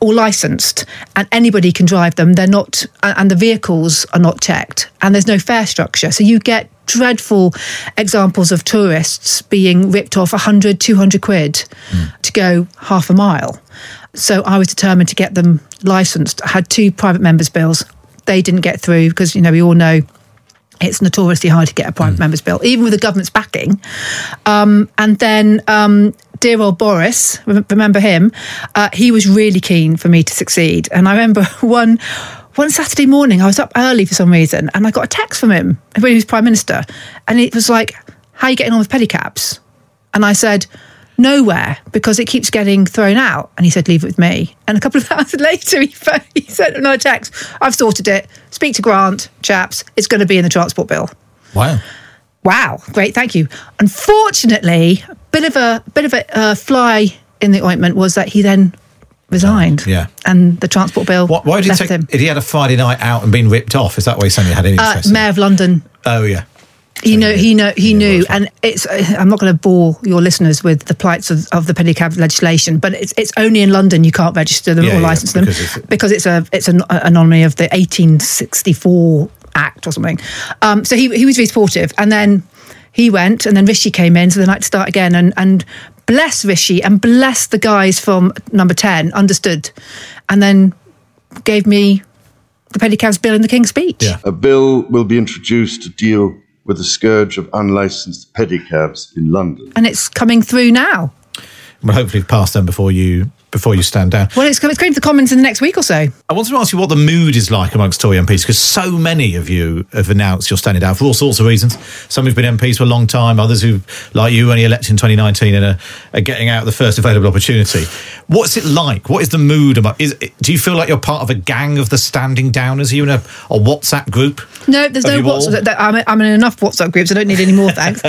or licensed, and anybody can drive them. They're not, and the vehicles are not checked, and there's no fare structure. So you get dreadful examples of tourists being ripped off one hundred, two hundred quid mm. to go half a mile. So I was determined to get them licensed. I had two private members' bills. They didn't get through because, you know, we all know it's notoriously hard to get a private mm. members' bill, even with the government's backing. Um, and then um, dear old Boris, remember him? Uh, he was really keen for me to succeed. And I remember one... One Saturday morning, I was up early for some reason, and I got a text from him when he was Prime Minister. And it was like, how are you getting on with pedicabs? And I said, nowhere, because it keeps getting thrown out. And he said, leave it with me. And a couple of hours later, he, he sent another text. I've sorted it. Speak to Grant, chaps. It's going to be in the transport bill. Wow. Wow. Great. Thank you. Unfortunately, a bit of a, bit of a uh, fly in the ointment was that he then... resigned. Oh, yeah. And the transport bill what, why did left he take, him. Did he had a Friday night out and been ripped off? Is that why he suddenly had any uh, interest? Mayor of London. Oh, yeah. He so knew, he knew, he yeah, knew, and it's. I'm not going to bore your listeners with the plights of, of the pedicab legislation, but it's it's only in London you can't register them yeah, or license yeah, because them it's, because it's a it's an anomaly of the eighteen sixty-four Act or something. Um, so he he was really supportive, and then he went, and then Rishi came in, so then I had to start again, and and. Bless Rishi and bless the guys from Number ten, understood, and then gave me the pedicabs bill in the King's Speech. Yeah. A bill will be introduced to deal with the scourge of unlicensed pedicabs in London. And it's coming through now. Well, hopefully pass them before you before you stand down. Well, it's, it's going to the Commons in the next week or so. I wanted to ask you what the mood is like amongst Tory M Ps, because so many of you have announced you're standing down for all sorts of reasons. Some who've been M Ps for a long time, others who, like you, only elected in twenty nineteen and are, are getting out the first available opportunity. What's it like? What is the mood? About, is, do you feel like you're part of a gang of the standing downers? Are you in a, a WhatsApp group? No, there's no WhatsApp. I'm, I'm in enough WhatsApp groups. I don't need any more, thanks.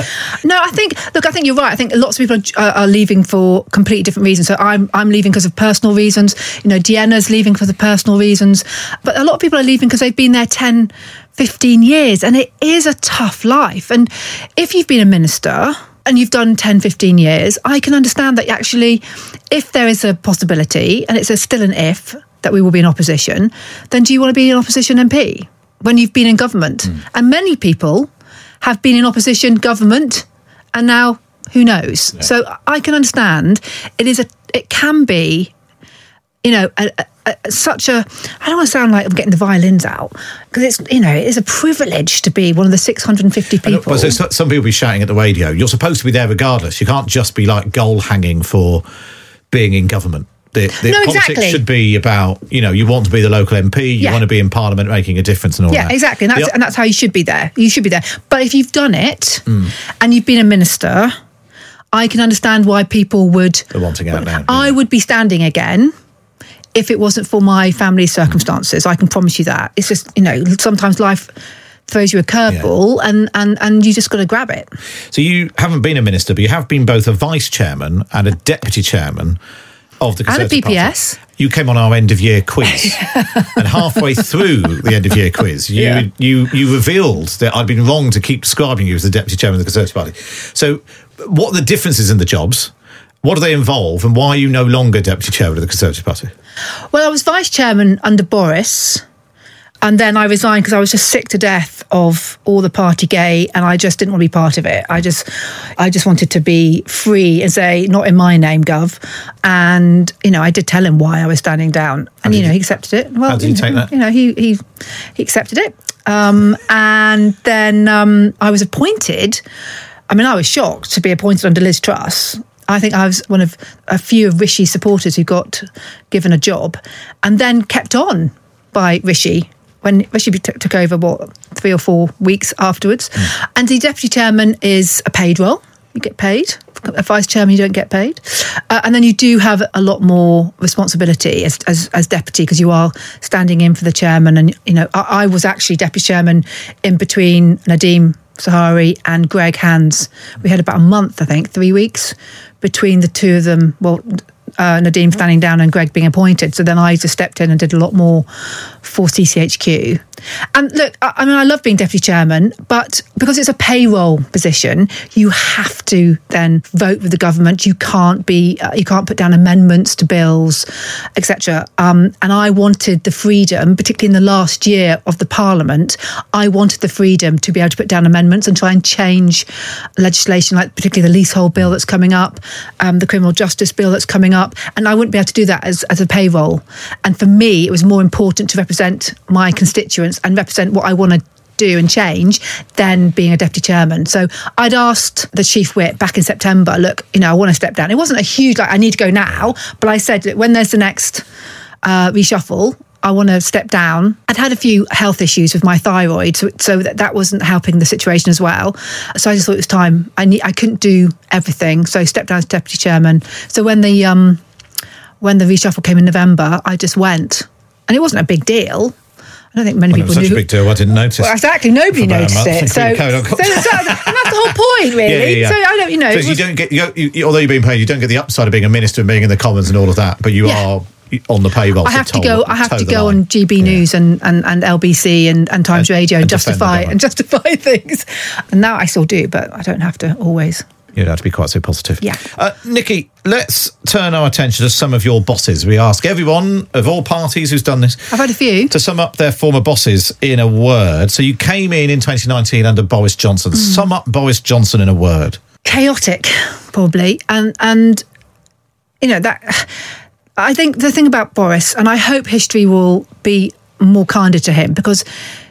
No, I think, look, I think you're right. I think lots of people are, are leaving for completely different reasons. So I'm, I'm leaving because of personal reasons. You know, Deanna's leaving for the personal reasons. But a lot of people are leaving because they've been there ten, fifteen years. And it is a tough life. And if you've been a minister and you've done ten, fifteen years, I can understand that actually, if there is a possibility, and it's a, still an if, that we will be in opposition, then do you want to be an opposition M P when you've been in government? Mm. And many people have been in opposition government and now who knows? Yeah. So I can understand it is a, it can be, you know, a, a, a, such a, I don't want to sound like I'm getting the violins out, because it's, you know, it is a privilege to be one of the six hundred fifty people. But so some people be shouting at the radio. You're supposed to be there regardless. You can't just be like goal hanging for being in government. The, the no, politics exactly. should be about, you know, you want to be the local M P, you yeah. want to be in Parliament making a difference and all yeah, that. Yeah, exactly. And that's, the, and that's how you should be there. You should be there. But if you've done it mm. and you've been a minister, I can understand why people would... They're wanting out now. I yeah. would be standing again if it wasn't for my family circumstances. Mm. I can promise you that. It's just, you know, sometimes life throws you a curveball yeah. and, and, and you just got to grab it. So you haven't been a minister, but you have been both a vice chairman and a deputy chairman of the Conservative Party. And a P P S. Party. You came on our end-of-year quiz. And halfway through the end-of-year quiz, you, yeah. you you revealed that I'd been wrong to keep describing you as the deputy chairman of the Conservative Party. So what are the differences in the jobs? What do they involve? And why are you no longer deputy chairman of the Conservative Party? Well, I was vice chairman under Boris, And then I resigned because I was just sick to death of all the party gay, and I just didn't want to be part of it. I just I just wanted to be free and say, not in my name, Gov. And, you know, I did tell him why I was standing down. And, you know, he accepted it. Well, how did he take that? You know, he he, he accepted it. Um, and then um, I was appointed. I mean, I was shocked to be appointed under Liz Truss. I think I was one of a few of Rishi's supporters who got given a job and then kept on by Rishi when Rishi t- took over, what, three or four weeks afterwards. Mm. And the deputy chairman is a paid role. You get paid. A vice chairman, you don't get paid. Uh, and then you do have a lot more responsibility as as, as deputy, because you are standing in for the chairman. And, you know, I, I was actually deputy chairman in between Nadeem Sahari and Greg Hands. We had about a month, I think, three weeks between the two of them. Well, uh, Nadeem standing down and Greg being appointed. So then I just stepped in and did a lot more for C C H Q. And look, I, I mean, I love being deputy chairman, but because it's a payroll position, you have to then vote with the government. You can't be, uh, you can't put down amendments to bills, et cetera. Um, and I wanted the freedom, particularly in the last year of the Parliament, I wanted the freedom to be able to put down amendments and try and change legislation, like particularly the leasehold bill that's coming up, um, the criminal justice bill that's coming up. And I wouldn't be able to do that as, as a payroll. And for me, it was more important to represent my constituents and represent what I want to do and change than being a deputy chairman. So I'd asked the chief whip back in September, look, you know, I want to step down. It wasn't a huge, like, I need to go now, but I said, look, when there's the next uh, reshuffle, I want to step down. I'd had a few health issues with my thyroid, so, so that, that wasn't helping the situation as well. So I just thought it was time. I need, I couldn't do everything, so I stepped down as deputy chairman. So when the, um, when the reshuffle came in November, I just went. And it wasn't a big deal. I don't think many well, people it was such knew. Such a big deal, I didn't notice. Well, exactly, nobody noticed it. So, so, so, and that's the whole point, really. Yeah, yeah, yeah. So I don't, you know. So was, you don't get, you, you, although you're being paid, you don't get the upside of being a minister and being in the Commons and all of that, but you yeah. are on the payroll. I have to, to toll, go. I have to go line. on G B News yeah. and, and, and L B C and, and Times and, Radio and, and justify and justify things. And now I still do, but I don't have to always. You don't have to be quite so positive. Yeah. Uh, Nickie, let's turn our attention to some of your bosses. We ask everyone of all parties who's done this. I've had a few. To sum up their former bosses in a word. So you came in in twenty nineteen under Boris Johnson. Mm. Sum up Boris Johnson in a word. Chaotic, probably. And, and you know, that. I think the thing about Boris, and I hope history will be more kinder to him, because,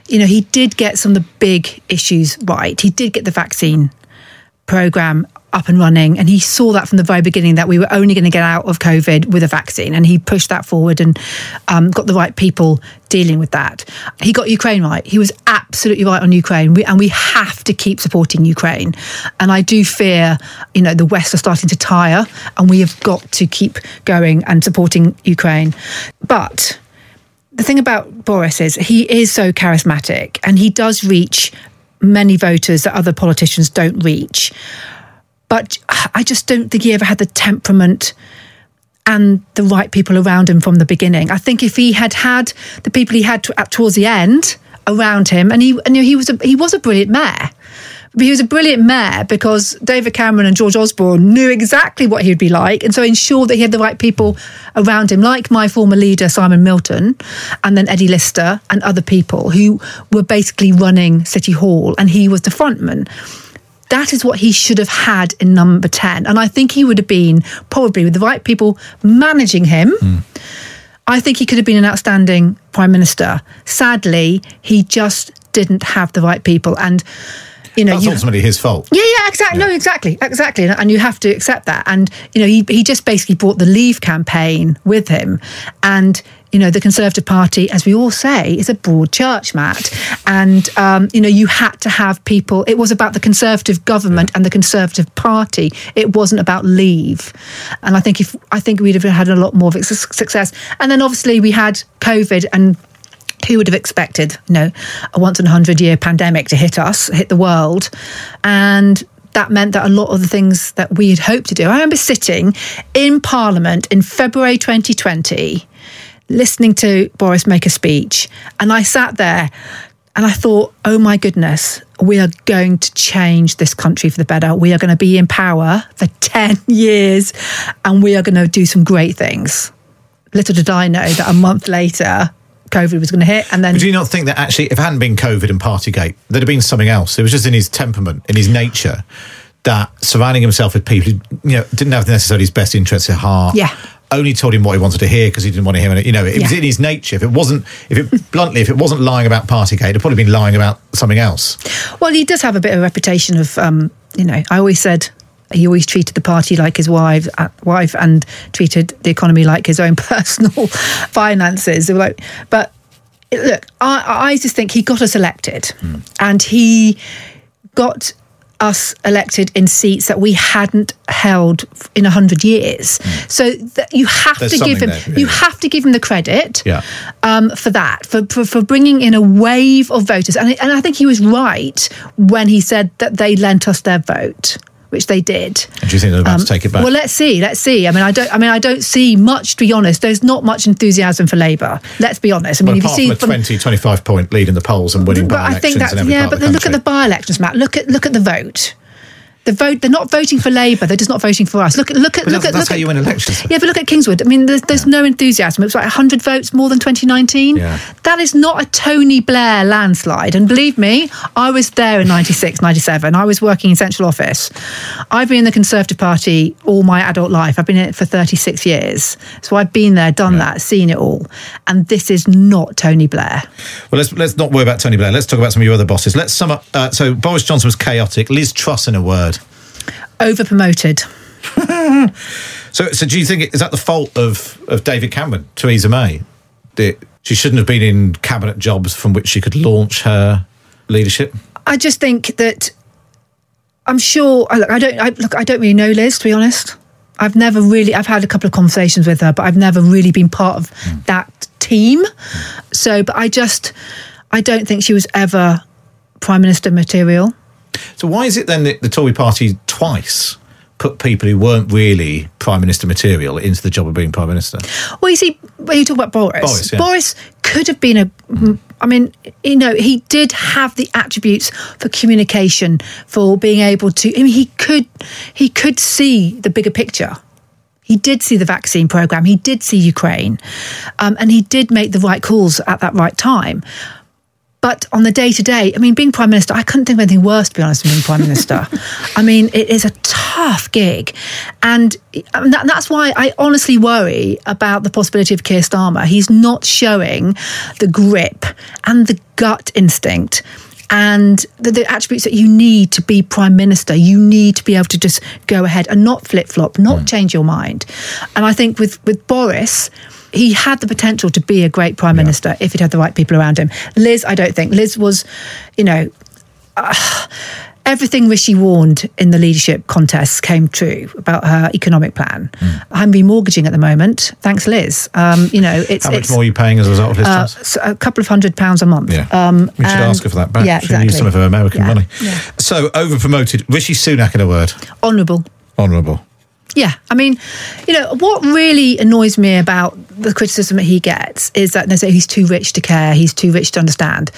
you know, he did get some of the big issues right. He did get the vaccine programme up and running, and he saw that from the very beginning that we were only going to get out of COVID with a vaccine, and he pushed that forward and um, got the right people dealing with that. He got Ukraine right. He was absolutely right on Ukraine, we, and we have to keep supporting Ukraine. And I do fear, you know, the West are starting to tire, and we have got to keep going and supporting Ukraine. But the thing about Boris is he is so charismatic, and he does reach many voters that other politicians don't reach. But I just don't think he ever had the temperament and the right people around him from the beginning. I think if he had had the people he had to, at, towards the end around him, and he, and he was a, he was a brilliant mayor. He was a brilliant mayor because David Cameron and George Osborne knew exactly what he'd be like, and so ensured that he had the right people around him, like my former leader, Simon Milton, and then Eddie Lister and other people who were basically running City Hall, and he was the frontman. That is what he should have had in number ten. And I think he would have been, probably with the right people managing him, mm. I think he could have been an outstanding Prime Minister. Sadly, he just didn't have the right people. And you know, that's you, ultimately his fault. Yeah, yeah, exactly. Yeah. No, exactly, exactly. And you have to accept that. And, you know, he, he just basically brought the Leave campaign with him. And, you know, the Conservative Party, as we all say, is a broad church, Matt. And, um, you know, you had to have people. It was about the Conservative government yeah. and the Conservative Party. It wasn't about Leave. And I think if I think we'd have had a lot more of success. And then obviously we had COVID, and who would have expected, you know, a once-in-a-hundred-year pandemic to hit us, hit the world? And that meant that a lot of the things that we had hoped to do... I remember sitting in Parliament in February twenty twenty, listening to Boris make a speech, and I sat there and I thought, oh my goodness, we are going to change this country for the better. We are going to be in power for ten years and we are going to do some great things. Little did I know that a month later... COVID was going to hit. And then, but do you not think that actually, if it hadn't been COVID and Partygate, there'd have been something else? It was just in his temperament, in his nature, that surrounding himself with people who, you know, didn't have necessarily his best interests at heart. Yeah. Only told him what he wanted to hear because he didn't want to hear it. You know, it yeah. was in his nature. If it wasn't, if it bluntly, if it wasn't lying about Partygate, it'd probably been lying about something else. Well, he does have a bit of a reputation of, um, you know, I always said he always treated the party like his wife, uh, wife, and treated the economy like his own personal finances. But look, I, I just think he got us elected, mm. and he got us elected in seats that we hadn't held in a hundred years. Mm. So th- you have There's to give him there, really. you have to give him the credit yeah. um, for that, for, for for bringing in a wave of voters. And, and I think he was right when he said that they lent us their vote, which they did. And do you think they're about um, to take it back? Well, let's see, let's see. I mean, I don't I mean, I don't see much, to be honest. There's not much enthusiasm for Labour. Let's be honest. I mean, well, if apart you see from a twenty, twenty-five point lead in the polls and winning by-elections, I think that's, in every yeah, part but of the then look at the by-elections, Matt. Look at look at the vote. The vote, they're not voting for Labour, they're just not voting for us. Look at look at but look that's, at that's look how at, you win elections. Though. Yeah, but look at Kingswood. I mean, there's there's yeah. no enthusiasm. It was like a hundred votes more than twenty nineteen. Yeah. That is not a Tony Blair landslide. And believe me, I was there in ninety-six, ninety-seven. I was working in central office. I've been in the Conservative Party all my adult life. I've been in it for thirty-six years. So I've been there, done yeah. that, seen it all. And this is not Tony Blair. Well, let's let's not worry about Tony Blair. Let's talk about some of your other bosses. Let's sum up. Uh, so Boris Johnson was chaotic. Liz Truss, in a word. Overpromoted. so, so do you think it, is that the fault of, of David Cameron, Theresa May? That she shouldn't have been in cabinet jobs from which she could launch her leadership. I just think that I'm sure. Look, I don't. I, look, I don't really know Liz, to be honest. I've never really. I've had a couple of conversations with her, but I've never really been part of mm. that team. Mm. So, but I just, I don't think she was ever Prime Minister material. So why is it then that the Tory party twice put people who weren't really Prime Minister material into the job of being Prime Minister? Well, you see, when you talk about Boris, Boris, yeah. Boris could have been a... Mm. I mean, you know, he did have the attributes for communication, for being able to... I mean, he could, he could see the bigger picture. He did see the vaccine programme. He did see Ukraine. Um, and he did make the right calls at that right time. But on the day-to-day, I mean, being Prime Minister, I couldn't think of anything worse, to be honest, than being Prime Minister. I mean, it is a tough gig. And that's why I honestly worry about the possibility of Keir Starmer. He's not showing the grip and the gut instinct and the, the attributes that you need to be Prime Minister. You need to be able to just go ahead and not flip-flop, not mm. change your mind. And I think with, with Boris... he had the potential to be a great Prime yeah. Minister if he'd had the right people around him. Liz, I don't think. Liz was, you know, uh, everything Rishi warned in the leadership contests came true about her economic plan. Mm. I'm remortgaging at the moment. Thanks, Liz. Um, you know, it's... How much it's, more are you paying as a result of Liz uh, Truss? A couple of hundred pounds a month. Yeah. Um, we should and, ask her for that back. Yeah, exactly. She needs some of her American yeah. money. Yeah. So, over-promoted. Rishi Sunak, in a word. Honourable. Honourable. Yeah, I mean, you know, what really annoys me about the criticism that he gets is that they say he's too rich to care, he's too rich to understand.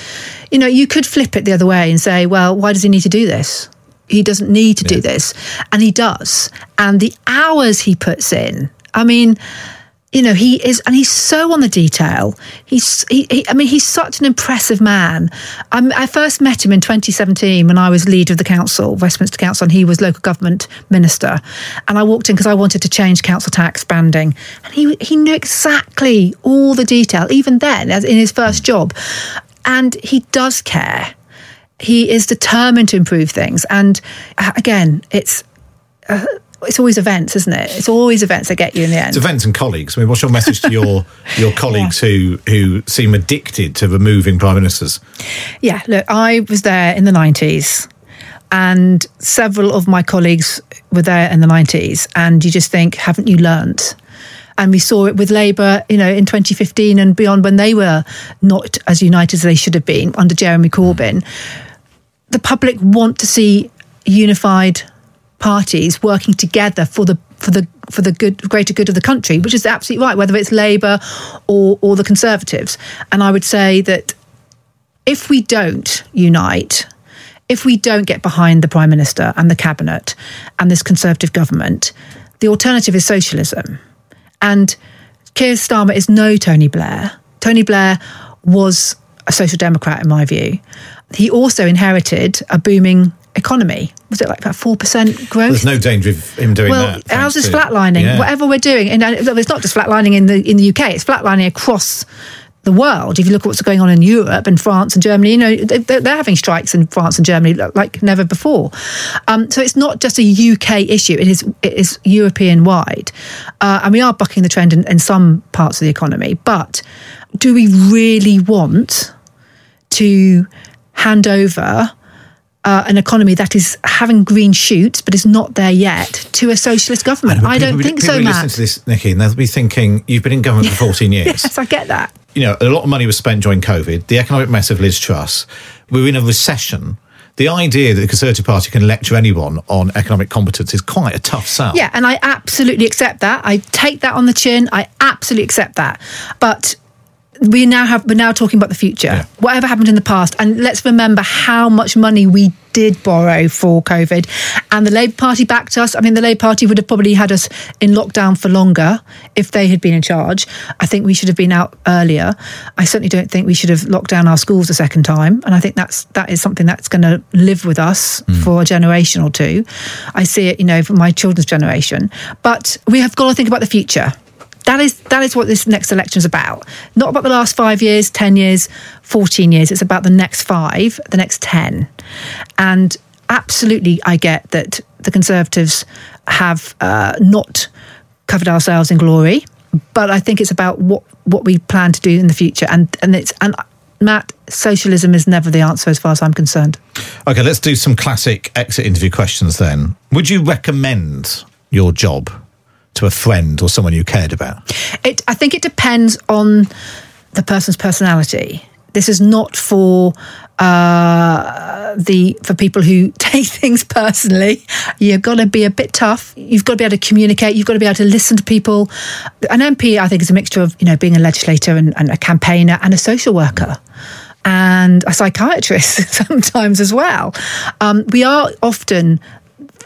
You know, you could flip it the other way and say, well, why does he need to do this? He doesn't need to yeah. do this. And he does. And the hours he puts in, I mean... you know, he is, and he's so on the detail. He's, he, he, I mean, he's such an impressive man. Um, I first met him in twenty seventeen when I was lead of the council, Westminster Council, and he was local government minister. And I walked in because I wanted to change council tax banding. And he he knew exactly all the detail, even then, as in his first job. And he does care. He is determined to improve things. And again, it's... Uh, It's always events, isn't it? It's always events that get you in the end. It's events and colleagues. I mean, what's your message to your your colleagues yeah. who who seem addicted to removing Prime Ministers? Yeah, look, I was there in the nineties and several of my colleagues were there in the nineties and you just think, haven't you learnt? And we saw it with Labour, you know, in twenty fifteen and beyond when they were not as united as they should have been under Jeremy Corbyn. The public want to see unified parties working together for the for the for the good greater good of the country, which is absolutely right, whether it's Labour or or the Conservatives. And I would say that if we don't unite, if we don't get behind the Prime Minister and the Cabinet and this Conservative government, the alternative is socialism. And Keir Starmer is no Tony Blair. Tony Blair was a social democrat, in my view. He also inherited a booming economy. Was it like about four percent growth? There's no danger of him doing well, that. Well, ours is flatlining. Yeah. Whatever we're doing, and it's not just flatlining in the in the U K, it's flatlining across the world. If you look at what's going on in Europe and France and Germany, you know, they're having strikes in France and Germany like never before. Um, so it's not just a U K issue, it is it is European-wide. Uh, and we are bucking the trend in, in some parts of the economy. But do we really want to hand over uh, an economy that is having green shoots but is not there yet to a socialist government? I, I don't people, think people so, Matt. Listen to this, Nickie, and they'll be thinking, you've been in government for fourteen years. Yes, I get that. You know, a lot of money was spent during COVID, the economic mess of Liz Truss. We were in a recession. The idea that the Conservative Party can lecture anyone on economic competence is quite a tough sell. Yeah, and I absolutely accept that. I take that on the chin. I absolutely accept that. But we now have, we're now talking about the future. Yeah. Whatever happened in the past, and let's remember how much money we did borrow for COVID, and the Labour Party backed us. I mean, the Labour Party would have probably had us in lockdown for longer if they had been in charge. I think we should have been out earlier. I certainly don't think we should have locked down our schools a second time, and I think that's that is something that's going to live with us mm. for a generation or two. I see it, you know, for my children's generation. But we have got to think about the future. That is that is what this next election is about. Not about the last five years, ten years, fourteen years. It's about the next five, the next ten. And absolutely, I get that the Conservatives have uh, not covered ourselves in glory, but I think it's about what, what we plan to do in the future. And and it's and Matt, socialism is never the answer as far as I'm concerned. Okay, let's do some classic exit interview questions then. Would you recommend your job to a friend or someone you cared about? It, I think it depends on the person's personality. This is not for uh, the for people who take things personally. You've got to be a bit tough. You've got to be able to communicate. You've got to be able to listen to people. An M P, I think, is a mixture of, you know, being a legislator and, and a campaigner and a social worker and a psychiatrist sometimes as well. Um, we are often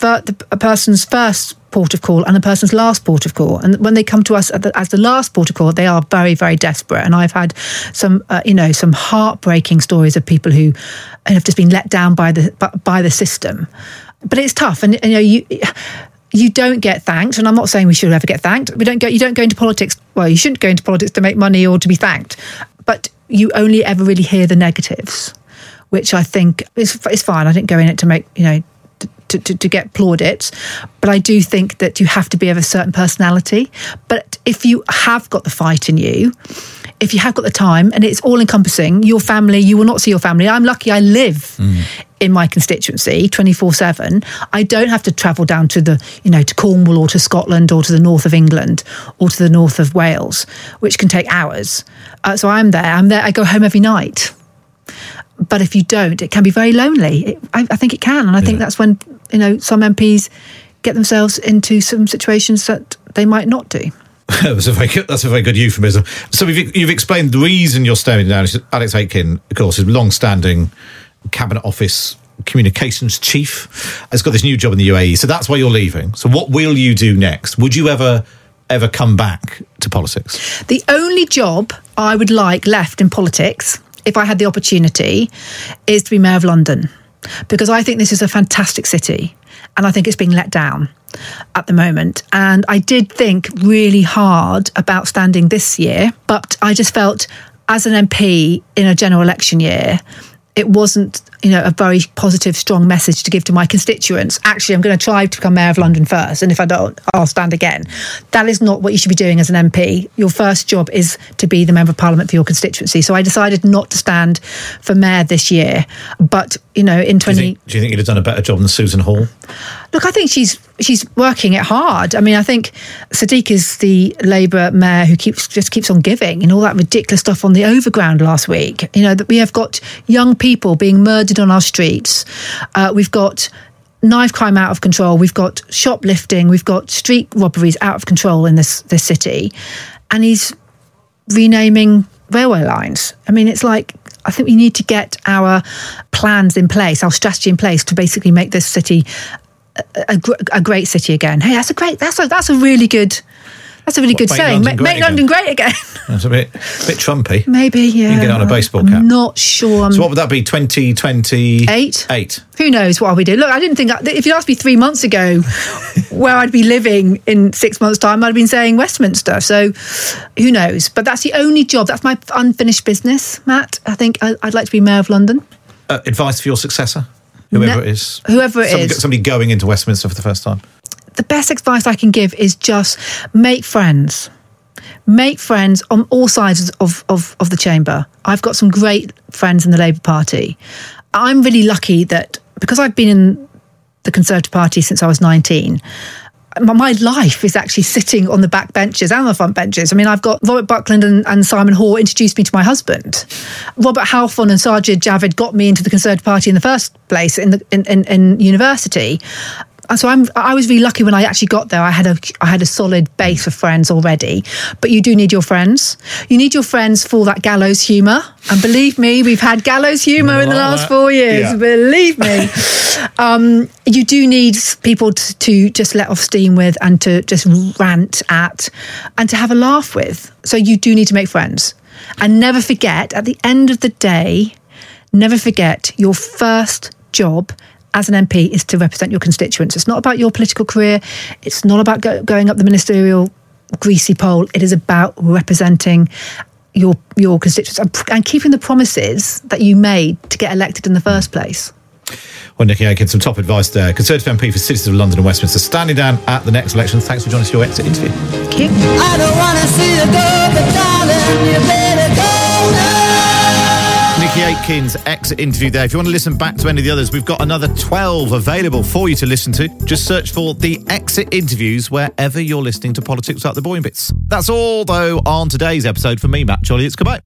a person's first port of call and a person's last port of call, and when they come to us at the, as the last port of call, they are very, very desperate. And I've had some, uh, you know, some heartbreaking stories of people who have just been let down by the by the system. But it's tough, and, and you know, you you don't get thanked. And I'm not saying we should ever get thanked. We don't go. You don't go into politics. Well, you shouldn't go into politics to make money or to be thanked. But you only ever really hear the negatives, which I think is is fine. I didn't go in it to make, you know, To, to, to get plaudits, but I do think that you have to be of a certain personality. But if you have got the fight in you, if you have got the time, and it's all encompassing, your family, you will not see your family. I'm lucky I live mm. in my constituency twenty-four seven. I don't have to travel down to the, you know, to Cornwall or to Scotland or to the north of England or to the north of Wales, which can take hours. Uh, so I'm there, I'm there, I go home every night. But if you don't, it can be very lonely. It, I, I think it can. And I yeah. think that's when, you know, some M Ps get themselves into some situations that they might not do. that's, a very good, that's a very good euphemism. So you've, you've explained the reason you're standing down. Alex Aitken, of course, is long-standing Cabinet Office communications chief. Has got this new job in the U A E. So that's why you're leaving. So what will you do next? Would you ever, ever come back to politics? The only job I would like left in politics, if I had the opportunity, is to be Mayor of London, because I think this is a fantastic city and I think it's being let down at the moment. And I did think really hard about standing this year, but I just felt as an M P in a general election year, it wasn't, you know, a very positive, strong message to give to my constituents. Actually, I'm going to try to become Mayor of London first, and if I don't, I'll stand again. That is not what you should be doing as an M P. Your first job is to be the Member of Parliament for your constituency. So I decided not to stand for Mayor this year. But, you know, in twenty... Do you think, do you think you'd have done a better job than Susan Hall? Look, I think she's she's working it hard. I mean, I think Sadiq is the Labour Mayor who keeps just keeps on giving, and all that ridiculous stuff on the Overground last week. You know, that we have got young people being murdered on our streets. Uh, we've got knife crime out of control. We've got shoplifting. We've got street robberies out of control in this, this city. And he's renaming railway lines. I mean, it's like, I think we need to get our plans in place, our strategy in place to basically make this city a, a, a great city again. Hey, that's a great, that's a, that's a really good... That's a really what, good saying. London make London great again. That's a bit, a bit Trumpy. Maybe, yeah. You can get it on a baseball cap. I'm not sure. I'm so what would that be, twenty twenty-eight? Eight. Eight. Who knows what we do. Look, I didn't think... I, if you'd asked me three months ago where I'd be living in six months' time, I'd have been saying Westminster. So who knows? But that's the only job. That's my unfinished business, Matt. I think I'd like to be Mayor of London. Uh, advice for your successor? Whoever no, it is. Whoever it somebody, is. Somebody going into Westminster for the first time. The best advice I can give is just make friends. Make friends on all sides of, of, of the chamber. I've got some great friends in the Labour Party. I'm really lucky that because I've been in the Conservative Party since I was nineteen, my life is actually sitting on the back benches and the front benches. I mean, I've got Robert Buckland and, and Simon Hoare introduced me to my husband. Robert Halfon and Sajid Javid got me into the Conservative Party in the first place in the in, in, in university. And so I'm, I was really lucky when I actually got there. I had a, I had a solid base of friends already. But you do need your friends. You need your friends for that gallows humour. And believe me, we've had gallows humour in the last four years. Yeah. Believe me. um, you do need people to, to just let off steam with and to just rant at and to have a laugh with. So you do need to make friends. And never forget, at the end of the day, never forget your first job as an M P is to represent your constituents. It's not about your political career. It's not about go- going up the ministerial greasy pole. It is about representing your your constituents and, pr- and keeping the promises that you made to get elected in the first place. Well, Nickie Aiken, some top advice there. Conservative M P for Citizens of London and Westminster, standing down at the next election. Thanks for joining us for your exit interview. Thank you. I don't want to see you go, but darling, you better go now. Nickie Aiken's exit interview there. If you want to listen back to any of the others, we've got another twelve available for you to listen to. Just search for The Exit Interviews wherever you're listening to Politics Without the Boring Bits. That's all, though, on today's episode. From me, Matt Chorley, it's goodbye.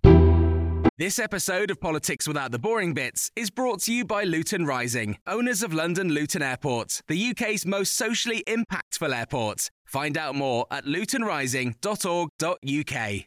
This episode of Politics Without the Boring Bits is brought to you by Luton Rising, owners of London Luton Airport, the U K's most socially impactful airport. Find out more at luton rising dot org dot U K.